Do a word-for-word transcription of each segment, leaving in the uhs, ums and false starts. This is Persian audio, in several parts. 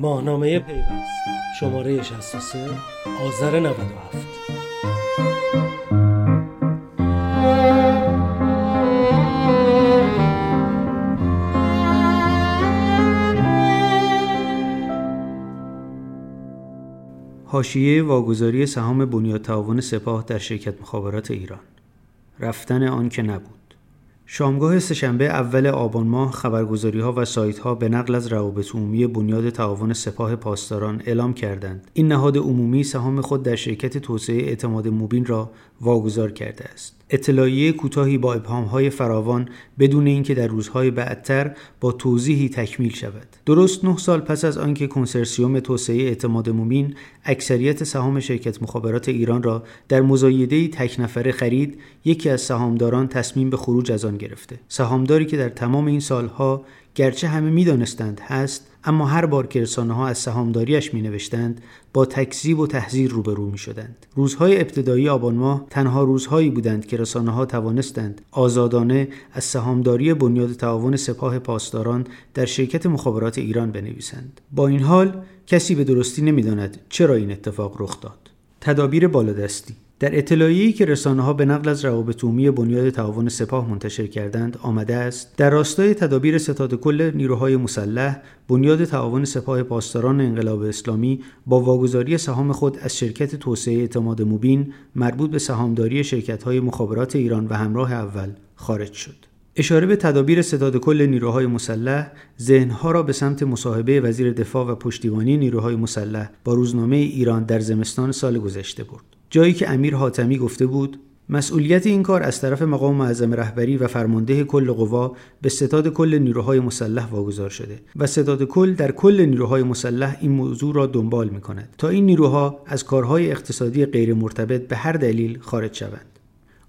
ماهنامه پیوست شماره شصت و سه آذر نود و هفت. حاشیه واگذاری سهام بنیاد تعاون سپاه در شرکت مخابرات ایران. رفتن آن که نبود. شامگاه سه‌شنبه اول آبان ماه خبرگزاری‌ها و سایت‌ها به نقل از روابط عمومی بنیاد تعاون سپاه پاسداران اعلام کردند این نهاد عمومی سهام خود در شرکت توسعه اعتماد مبین را واگذار کرده است. اطلاعیه کوتاهی با ابهام‌های فراوان بدون اینکه در روزهای بعدتر با توضیحی تکمیل شود. درست نه سال پس از آنکه کنسرسیوم توسعه اعتماد مبین اکثریت سهام شرکت مخابرات ایران را در مزایده تک نفره خرید، یکی از سهامداران تصمیم به خروج از آن گرفته. سهامداری که در تمام این سالها گرچه همه می‌دانستند هست، اما هر بار که رسانه‌ها از سهامداریش می‌نوشتند، با تکذیب و تحذیر روبرو می‌شدند. روزهای ابتدایی آبان ماه تنها روزهایی بودند که رسانه‌ها توانستند آزادانه از سهامداری بنیاد تعاون سپاه پاسداران در شرکت مخابرات ایران بنویسند. با این حال، کسی به درستی نمی‌داند چرا این اتفاق رخ داد. تدابیر بالادستی. در اطلاعیه‌ای که رسانه‌ها به نقل از روابط عمومی بنیاد تعاون سپاه منتشر کردند آمده است: در راستای تدابیر ستاد کل نیروهای مسلح، بنیاد تعاون سپاه پاسداران انقلاب اسلامی با واگذاری سهام خود از شرکت توسعه اعتماد مبین مربوط به سهامداری شرکت‌های مخابرات ایران و همراه اول خارج شد. اشاره به تدابیر ستاد کل نیروهای مسلح ذهنها را به سمت مصاحبه وزیر دفاع و پشتیبانی نیروهای مسلح با روزنامه ایران در زمستان سال گذشته برد، جایی که امیر حاتمی گفته بود مسئولیت این کار از طرف مقام معظم رهبری و فرمانده کل قوا به ستاد کل نیروهای مسلح واگذار شده و ستاد کل در کل نیروهای مسلح این موضوع را دنبال می‌کند تا این نیروها از کارهای اقتصادی غیر مرتبط به هر دلیل خارج شوند.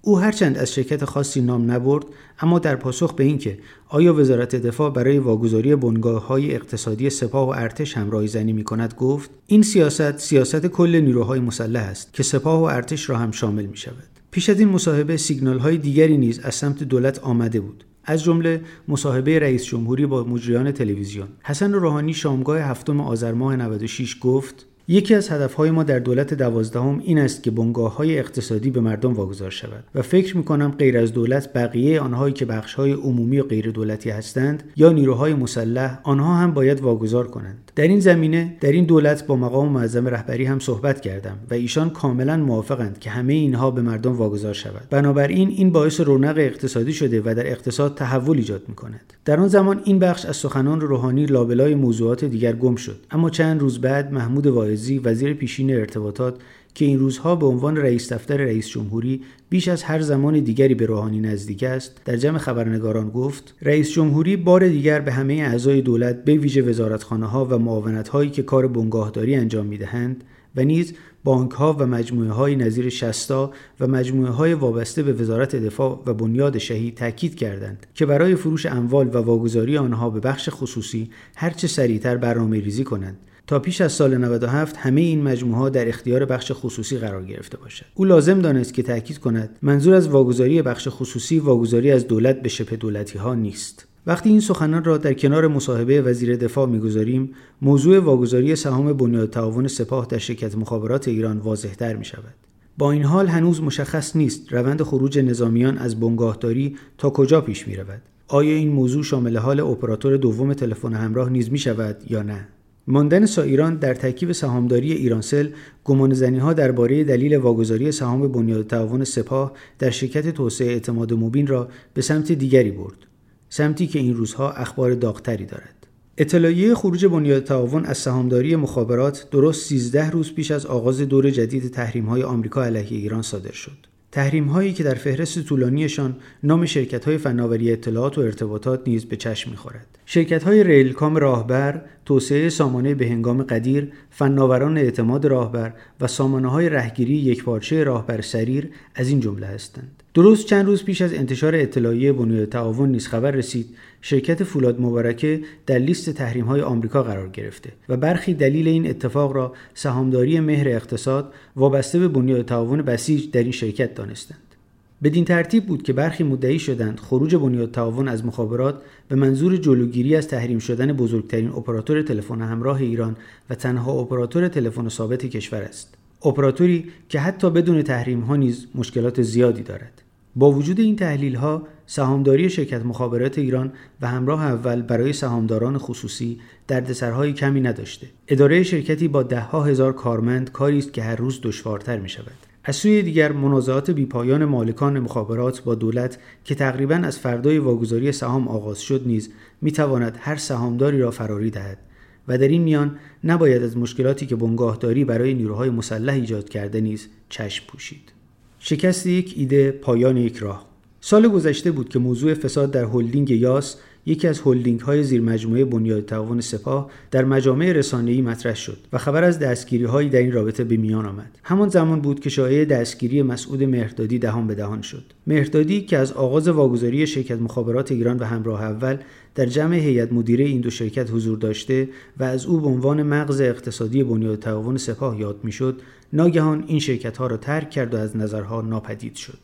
او هرچند از شرکت خاصی نام نبرد، اما در پاسخ به اینکه آیا وزارت دفاع برای واگذاری بنگاه‌های اقتصادی سپاه و ارتش همراهی‌زنی می‌کند گفت این سیاست سیاست کل نیروهای مسلح است که سپاه و ارتش را هم شامل می‌شود. پیش از این مصاحبه سیگنال‌های دیگری نیز از سمت دولت آمده بود، از جمله مصاحبه رئیس جمهوری با مجریان تلویزیون. حسن روحانی شامگاه هفتم آذر ماه نود و شش گفت یکی از هدفهای ما در دولت دوازدهم این است که بنگاه‌های اقتصادی به مردم واگذار شود و فکر می‌کنم غیر از دولت بقیه آنهایی که بخش‌های عمومی و غیر دولتی هستند یا نیروهای مسلح آنها هم باید واگذار کنند. در این زمینه در این دولت با مقام معظم رهبری هم صحبت کردم و ایشان کاملا موافقند که همه اینها به مردم واگذار شود. بنابراین این باعث رونق اقتصادی شده و در اقتصاد تحول ایجاد می‌کند. در آن زمان این بخش از سخنان روحانی لابلای موضوعات دیگر گم شد، اما چند روز بعد محمود وزیر پیشین ارتباطات که این روزها به عنوان رئیس دفتر رئیس جمهوری بیش از هر زمان دیگری به روحانی نزدیک است، در جمع خبرنگاران گفت رئیس جمهوری بار دیگر به همه اعضای دولت به ویژه وزارتخانه‌ها و معاونت‌هایی که کار بنگاهداری انجام می‌دهند و نیز بانک‌ها و مجموعه‌های نظیر شستا و مجموعه‌های وابسته به وزارت دفاع و بنیاد شهید تاکید کردند که برای فروش اموال و واگذاری آنها به بخش خصوصی هر چه سریعتر برنامه‌ریزی کنند تا پیش از سال نود و هفت همه این مجموعه‌ها در اختیار بخش خصوصی قرار گرفته باشد. او لازم دانست که تأکید کند منظور از واگذاری بخش خصوصی واگذاری از دولت به شبه دولتی‌ها نیست. وقتی این سخنان را در کنار مصاحبه وزیر دفاع می‌گذاریم، موضوع واگذاری سهام بنیاد تعاون سپاه در شرکت مخابرات ایران واضح‌تر می‌شود. با این حال هنوز مشخص نیست روند خروج نظامیان از بنگاهداری تا کجا پیش می‌رود. آیا این موضوع شامل حال اپراتور دوم تلفن همراه نیز می‌شود یا نه؟ ماندن سایران در ترکیب سهامداری ایرانسل، گمانه‌زنی‌ها درباره دلیل واگذاری سهام بنیاد تعاون سپاه در شرکت توسعه اعتماد مبین را به سمت دیگری برد، سمتی که این روزها اخبار داغ‌تری دارد. اطلاعیه خروج بنیاد تعاون از سهامداری مخابرات درست سیزده روز پیش از آغاز دور جدید تحریم‌های آمریکا علیه ایران صادر شد. تحریم‌هایی که در فهرست طولانیشان نام شرکت‌های فناوری اطلاعات و ارتباطات نیز به چشم می‌خورد. شرکت‌های ریلکام راهبر، توسعه سامانه به هنگام قدیر، فناوران اعتماد راهبر و سامانه‌های رهگیری یکپارچه راهبر سریر از این جمله هستند. درست چند روز پیش از انتشار اطلاعیه بنیاد تعاون نیز خبر رسید شرکت فولاد مبارکه در لیست تحریم‌های آمریکا قرار گرفته و برخی دلیل این اتفاق را سهامداری مهر اقتصاد وابسته به بنیاد تعاون بسیج در این شرکت دانستند. بدین ترتیب بود که برخی مدعی شدند خروج بنیاد تعاون از مخابرات به منظور جلوگیری از تحریم شدن بزرگترین اپراتور تلفن همراه ایران و تنها اپراتور تلفن ثابت کشور است. اپراتوری که حتی بدون تحریم ها نیز مشکلات زیادی دارد. با وجود این تحلیل ها، سهامداری شرکت مخابرات ایران و همراه اول برای سهامداران خصوصی دردسرهای کمی نداشته. اداره شرکتی با ده ها هزار کارمند کاری است که هر روز دشوارتر می شود. از سوی دیگر منازعات بیپایان مالکان مخابرات با دولت که تقریباً از فردای واگذاری سهام آغاز شد نیز می تواند هر سهامداری را فراری دهد و در این میان نباید از مشکلاتی که بنگاهداری برای نیروهای مسلح ایجاد کرده نیز چشم پوشید. شکست یک ایده، پایان یک راه. سال گذشته بود که موضوع فساد در هلدینگ یاس، یکی از هلدینگ‌های زیرمجموعه بنیاد تعاون سپاه، در مجامع رسانه‌ای مطرح شد و خبر از دستگیری‌هایی در این رابطه به میان آمد. همان زمان بود که شایعه دستگیری مسعود مهدودی دهان به دهان شد. مهردادی که از آغاز واگذاری شرکت مخابرات ایران و همراه اول در جمع هیئت مدیره این دو شرکت حضور داشته و از او به عنوان مغز اقتصادی بنیاد تعاون سپاه یاد می‌شد، ناگهان این شرکت‌ها را ترک کرد و از نظرها ناپدید شد.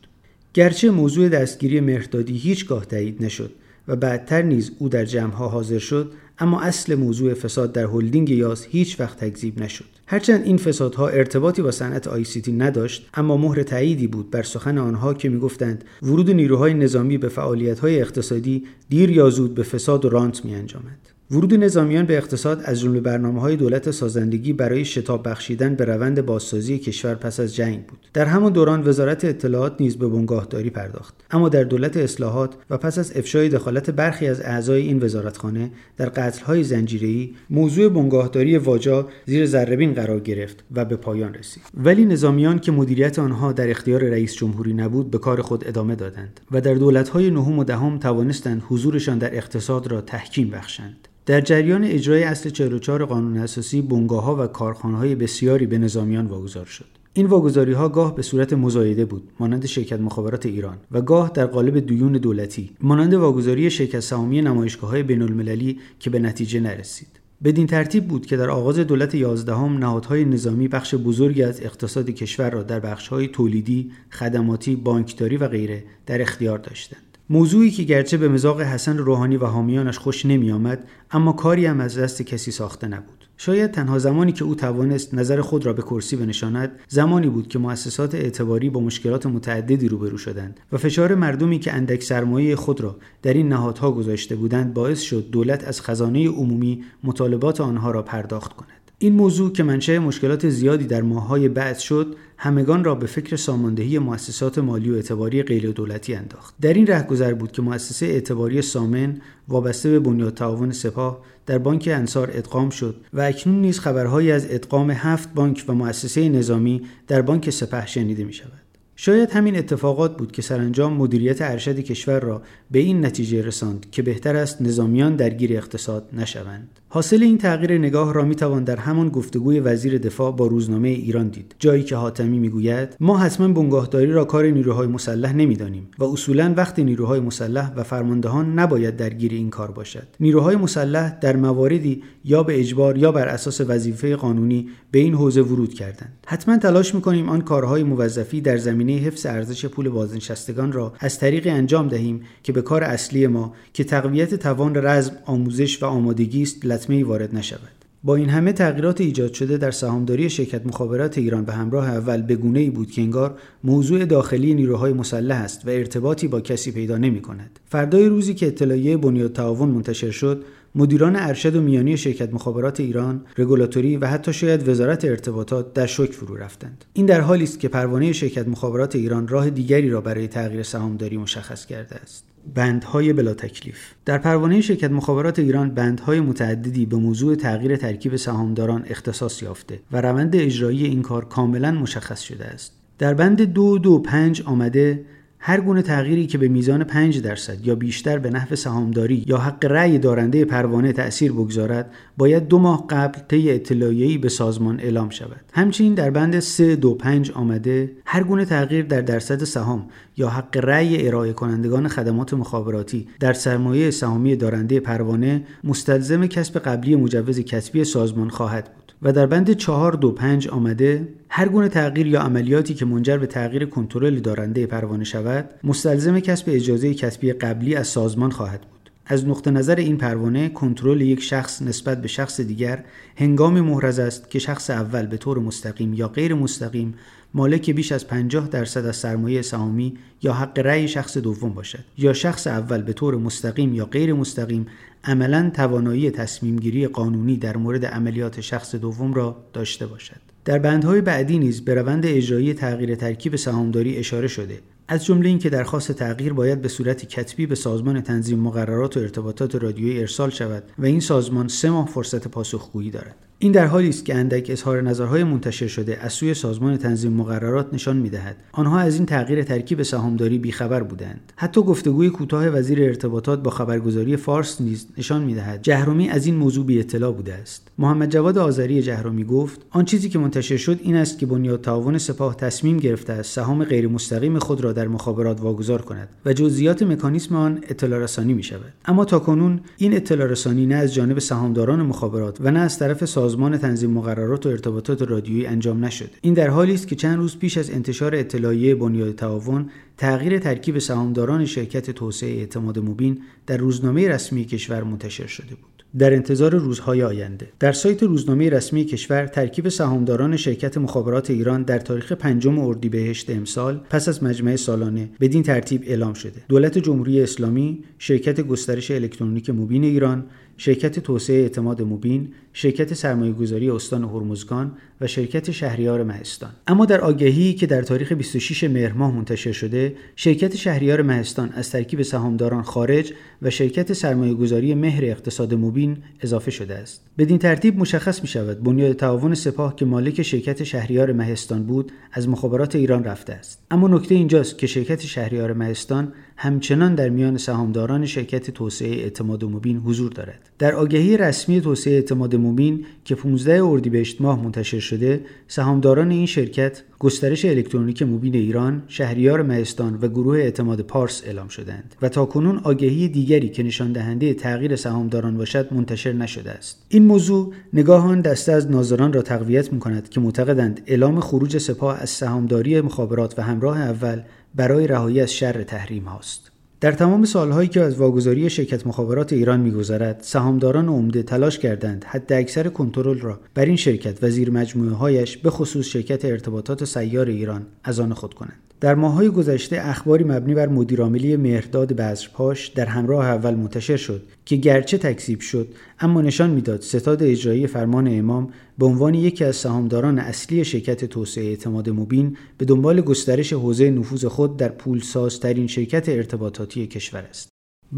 گرچه موضوع دستگیری مهردادی هیچگاه تایید نشد و بعدتر نیز او در جمع‌ها حاضر شد، اما اصل موضوع فساد در هلدینگ یاس هیچ وقت تکذیب نشد. هرچند این فسادها ارتباطی با صنعت آی سی تی نداشت، اما مهر تأییدی بود بر سخن آنها که می‌گفتند ورود نیروهای نظامی به فعالیت‌های اقتصادی دیر یا زود به فساد و رانت می‌انجامد. ورود نظامیان به اقتصاد از جمله برنامه‌های دولت سازندگی برای شتاب بخشیدن به روند بازسازی کشور پس از جنگ بود. در همان دوران وزارت اطلاعات نیز به بنگاهداری پرداخت، اما در دولت اصلاحات و پس از افشای دخالت برخی از اعضای این وزارتخانه در قتل‌های زنجیره‌ای، موضوع بنگاهداری واجا زیر ذره‌بین قرار گرفت و به پایان رسید. ولی نظامیان که مدیریت آنها در اختیار رئیس جمهوری نبود، به کار خود ادامه دادند و در دولت‌های نهم و دهم توانستند حضورشان در اقتصاد را تحکیم بخشند. در جریان اجرای اصل چهل و چهار قانون اساسی، بنگاه‌ها و کارخانه‌های بسیاری به نظامیان واگذار شد. این واگذاری‌ها گاه به صورت مزایده بود، مانند شرکت مخابرات ایران، و گاه در قالب دیون دولتی، مانند واگذاری شرکت سهامی نمایشگاه‌های بین‌المللی که به نتیجه نرسید. بدین ترتیب بود که در آغاز دولت یازدهم نهادهای نظامی بخش بزرگی از اقتصاد کشور را در بخش‌های تولیدی، خدماتی، بانکداری و غیره در اختیار داشتند. موضوعی که گرچه به مذاق حسن روحانی و حامیانش خوش نمی آمد، اما کاری هم از دست کسی ساخته نبود. شاید تنها زمانی که او توانست نظر خود را به کرسی بنشاند، زمانی بود که مؤسسات اعتباری با مشکلات متعددی روبرو شدند و فشار مردمی که اندک سرمایه خود را در این نهادها گذاشته بودند باعث شد دولت از خزانه عمومی مطالبات آنها را پرداخت کند. این موضوع که منشأ مشکلات زیادی در ماه‌های بعد شد، همگان را به فکر ساماندهی مؤسسات مالی و اعتباری غیر دولتی انداخت. در این رهگذر بود که مؤسسه اعتباری سامن وابسته به بنیاد تعاون سپاه در بانک انصار ادغام شد و اکنون نیز خبرهایی از ادغام هفت بانک و مؤسسه نظامی در بانک سپاه شنیده می شود. شاید همین اتفاقات بود که سرانجام مدیریت ارشد کشور را به این نتیجه رساند که بهتر است نظامیان درگیر اقتصاد نشوند. حاصل این تغییر نگاه را میتوان در همان گفتگوی وزیر دفاع با روزنامه ایران دید، جایی که حاتمی میگوید ما حتما بنگاهداری را کار نیروهای مسلح نمیدانیم و اصولا وقت نیروهای مسلح و فرماندهان نباید درگیر این کار باشد. نیروهای مسلح در مواردی یا به اجبار یا بر اساس وظیفه قانونی به این حوزه ورود کردند. حتما تلاش میکنیم آن کارهای موظفی در زمین حفظ ارزش پول بازنشستگان را از طریق انجام دهیم که به کار اصلی ما که تقویت توان رزم، آموزش و آمادگی است لطمه‌ای وارد نشود. با این همه تغییرات ایجاد شده در سهامداری شرکت مخابرات ایران و همراه اول به گونه‌ای بود که انگار موضوع داخلی نیروهای مسلح است و ارتباطی با کسی پیدا نمی‌کند. فردای روزی که اطلاعیه بنیاد تعاون منتشر شد، مدیران ارشد و میانی شرکت مخابرات ایران، رگولاتوری و حتی شاید وزارت ارتباطات در شوک فرو رفتند. این در حالی است که پروانه شرکت مخابرات ایران راه دیگری را برای تغییر سهامداری مشخص کرده است. بندهای بلا تکلیف. در پروانه شرکت مخابرات ایران بندهای متعددی به موضوع تغییر ترکیب سهامداران اختصاص یافته و روند اجرایی این کار کاملا مشخص شده است. در بند دو دو پنج آمده هر گونه تغییری که به میزان پنج درصد یا بیشتر به نحو سهامداری یا حق رأی دارنده پروانه تأثیر بگذارد، باید دو ماه قبل طی اطلاعیه‌ای به سازمان اعلام شود. همچنین در بند سه دو پنج آمده هر گونه تغییر در درصد سهام یا حق رأی ارائه کنندگان خدمات مخابراتی در سرمایه سهامی دارنده پروانه مستلزم کسب قبلی مجوز کسبی سازمان خواهد بود. و در بند چهار دو پنج آمده هر گونه تغییر یا عملیاتی که منجر به تغییر کنترل دارنده پروانه شود مستلزم کسب اجازه کسبی قبلی از سازمان خواهد بود. از نقطه نظر این پروانه کنترل یک شخص نسبت به شخص دیگر هنگامی محرز است که شخص اول به طور مستقیم یا غیر مستقیم مالک بیش از پنجاه درصد از سرمایه سهامی یا حق رأی شخص دوم باشد یا شخص اول به طور مستقیم یا غیر مستقیم عملاً توانایی تصمیم گیری قانونی در مورد عملیات شخص دوم را داشته باشد. در بندهای بعدی نیز به روند اجرایی تغییر ترکیب سهامداری اشاره شده، از جمله اینکه درخواست تغییر باید به صورت کتبی به سازمان تنظیم مقررات و ارتباطات رادیویی ارسال شود و این سازمان سه ماه فرصت پاسخگویی دارد. این در حالی است که اندک اظهار نظرهای منتشر شده از سوی سازمان تنظیم مقررات نشان می‌دهد آنها از این تغییر ترکیب سهامداری بیخبر بودند. حتی گفتگوی کوتاه وزیر ارتباطات با خبرگزاری فارس نیز نشان می‌دهد جهرمی از این موضوع بی اطلاع بوده است. محمد جواد آذری جهرمی گفت آن چیزی که منتشر شد این است که بنیاد تعاون سپاه تصمیم گرفته است سهام غیر مستقیم خود را در مخابرات واگذار کند و جزئیات مکانیزم آن اطلاع رسانی می‌شود، اما تاکنون این اطلاع رسانی نه از جانب سهامداران مخابرات و نه از طرف سازمان تنظیم مقررات و ارتباطات رادیویی انجام نشد. این در حالی است که چند روز پیش از انتشار اطلاعیه بنیاد تعاون تغییر ترکیب سهامداران شرکت توسعه اعتماد مبین در روزنامه رسمی کشور منتشر شده بود. در انتظار روزهای آینده در سایت روزنامه رسمی کشور ترکیب سهامداران شرکت مخابرات ایران در تاریخ پنجم اردیبهشت امسال پس از مجمع سالانه بدین ترتیب اعلام شده: دولت جمهوری اسلامی، شرکت گسترش الکترونیک مبین ایران، شرکت توسعه اعتماد مبین، شرکت سرمایه گذاری استان هرمزگان و شرکت شهریار مهستان. اما در آگهی که در تاریخ بیست و ششم مهر ماه منتشر شده، شرکت شهریار مهستان از ترکیب سهامداران خارج و شرکت سرمایه گذاری مهر اقتصاد مبین اضافه شده است. بدین ترتیب مشخص می شود بنیاد تعاون سپاه که مالک شرکت شهریار مهستان بود از مخابرات ایران رفته است. اما نکته اینجاست که شرکت شهریار مهستان همچنان در میان سهامداران شرکت توسعه اعتماد مبین حضور دارد. در آگهی رسمی توسعه اعتماد مبین که پانزدهم اردیبهشت ماه منتشر شده، سهامداران این شرکت گسترش الکترونیک مبین ایران، شهریار مهستان و گروه اعتماد پارس اعلام شدند و تاکنون آگهی دیگری که نشان دهنده تغییر سهامداران باشد منتشر نشده است. این موضوع نگاهان دسته از ناظران را تقویت می‌کند که معتقدند اعلام خروج سپاه از سهامداری مخابرات و همراه اول برای رهایی از شر تحریم هاست. در تمام سالهایی که از واگذاری شرکت مخابرات ایران می‌گذرد، سهامداران عمده تلاش کردند حداکثر کنترل را بر این شرکت و زیر مجموعه‌هایش به خصوص شرکت ارتباطات سیار ایران از آن خود کنند. در ماه‌های گذشته اخباری مبنی بر مدیرعاملی مهرداد بذرپاش در همراه اول منتشر شد که گرچه تکذیب شد اما نشان می‌داد ستاد اجرایی فرمان امام به عنوان یکی از سهامداران اصلی شرکت توسعه اعتماد مبین به دنبال گسترش حوزه نفوذ خود در پولسازترین شرکت ارتباطاتی کشور است.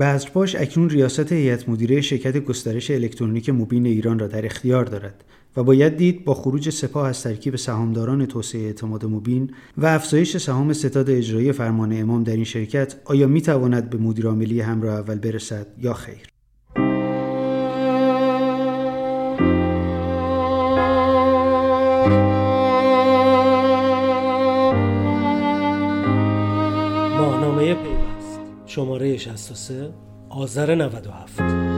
بذرپاش اکنون ریاست هیئت مدیره شرکت گسترش الکترونیک مبین ایران را در اختیار دارد و باید دید با خروج سپاه از ترکیب سهامداران توسعه اعتماد مبین و افزایش سهام ستاد اجرایی فرمان امام در این شرکت آیا می‌تواند به مدیرعاملی همراه اول برسد یا خیر. شماره شصت و سه آذر نود و هفت.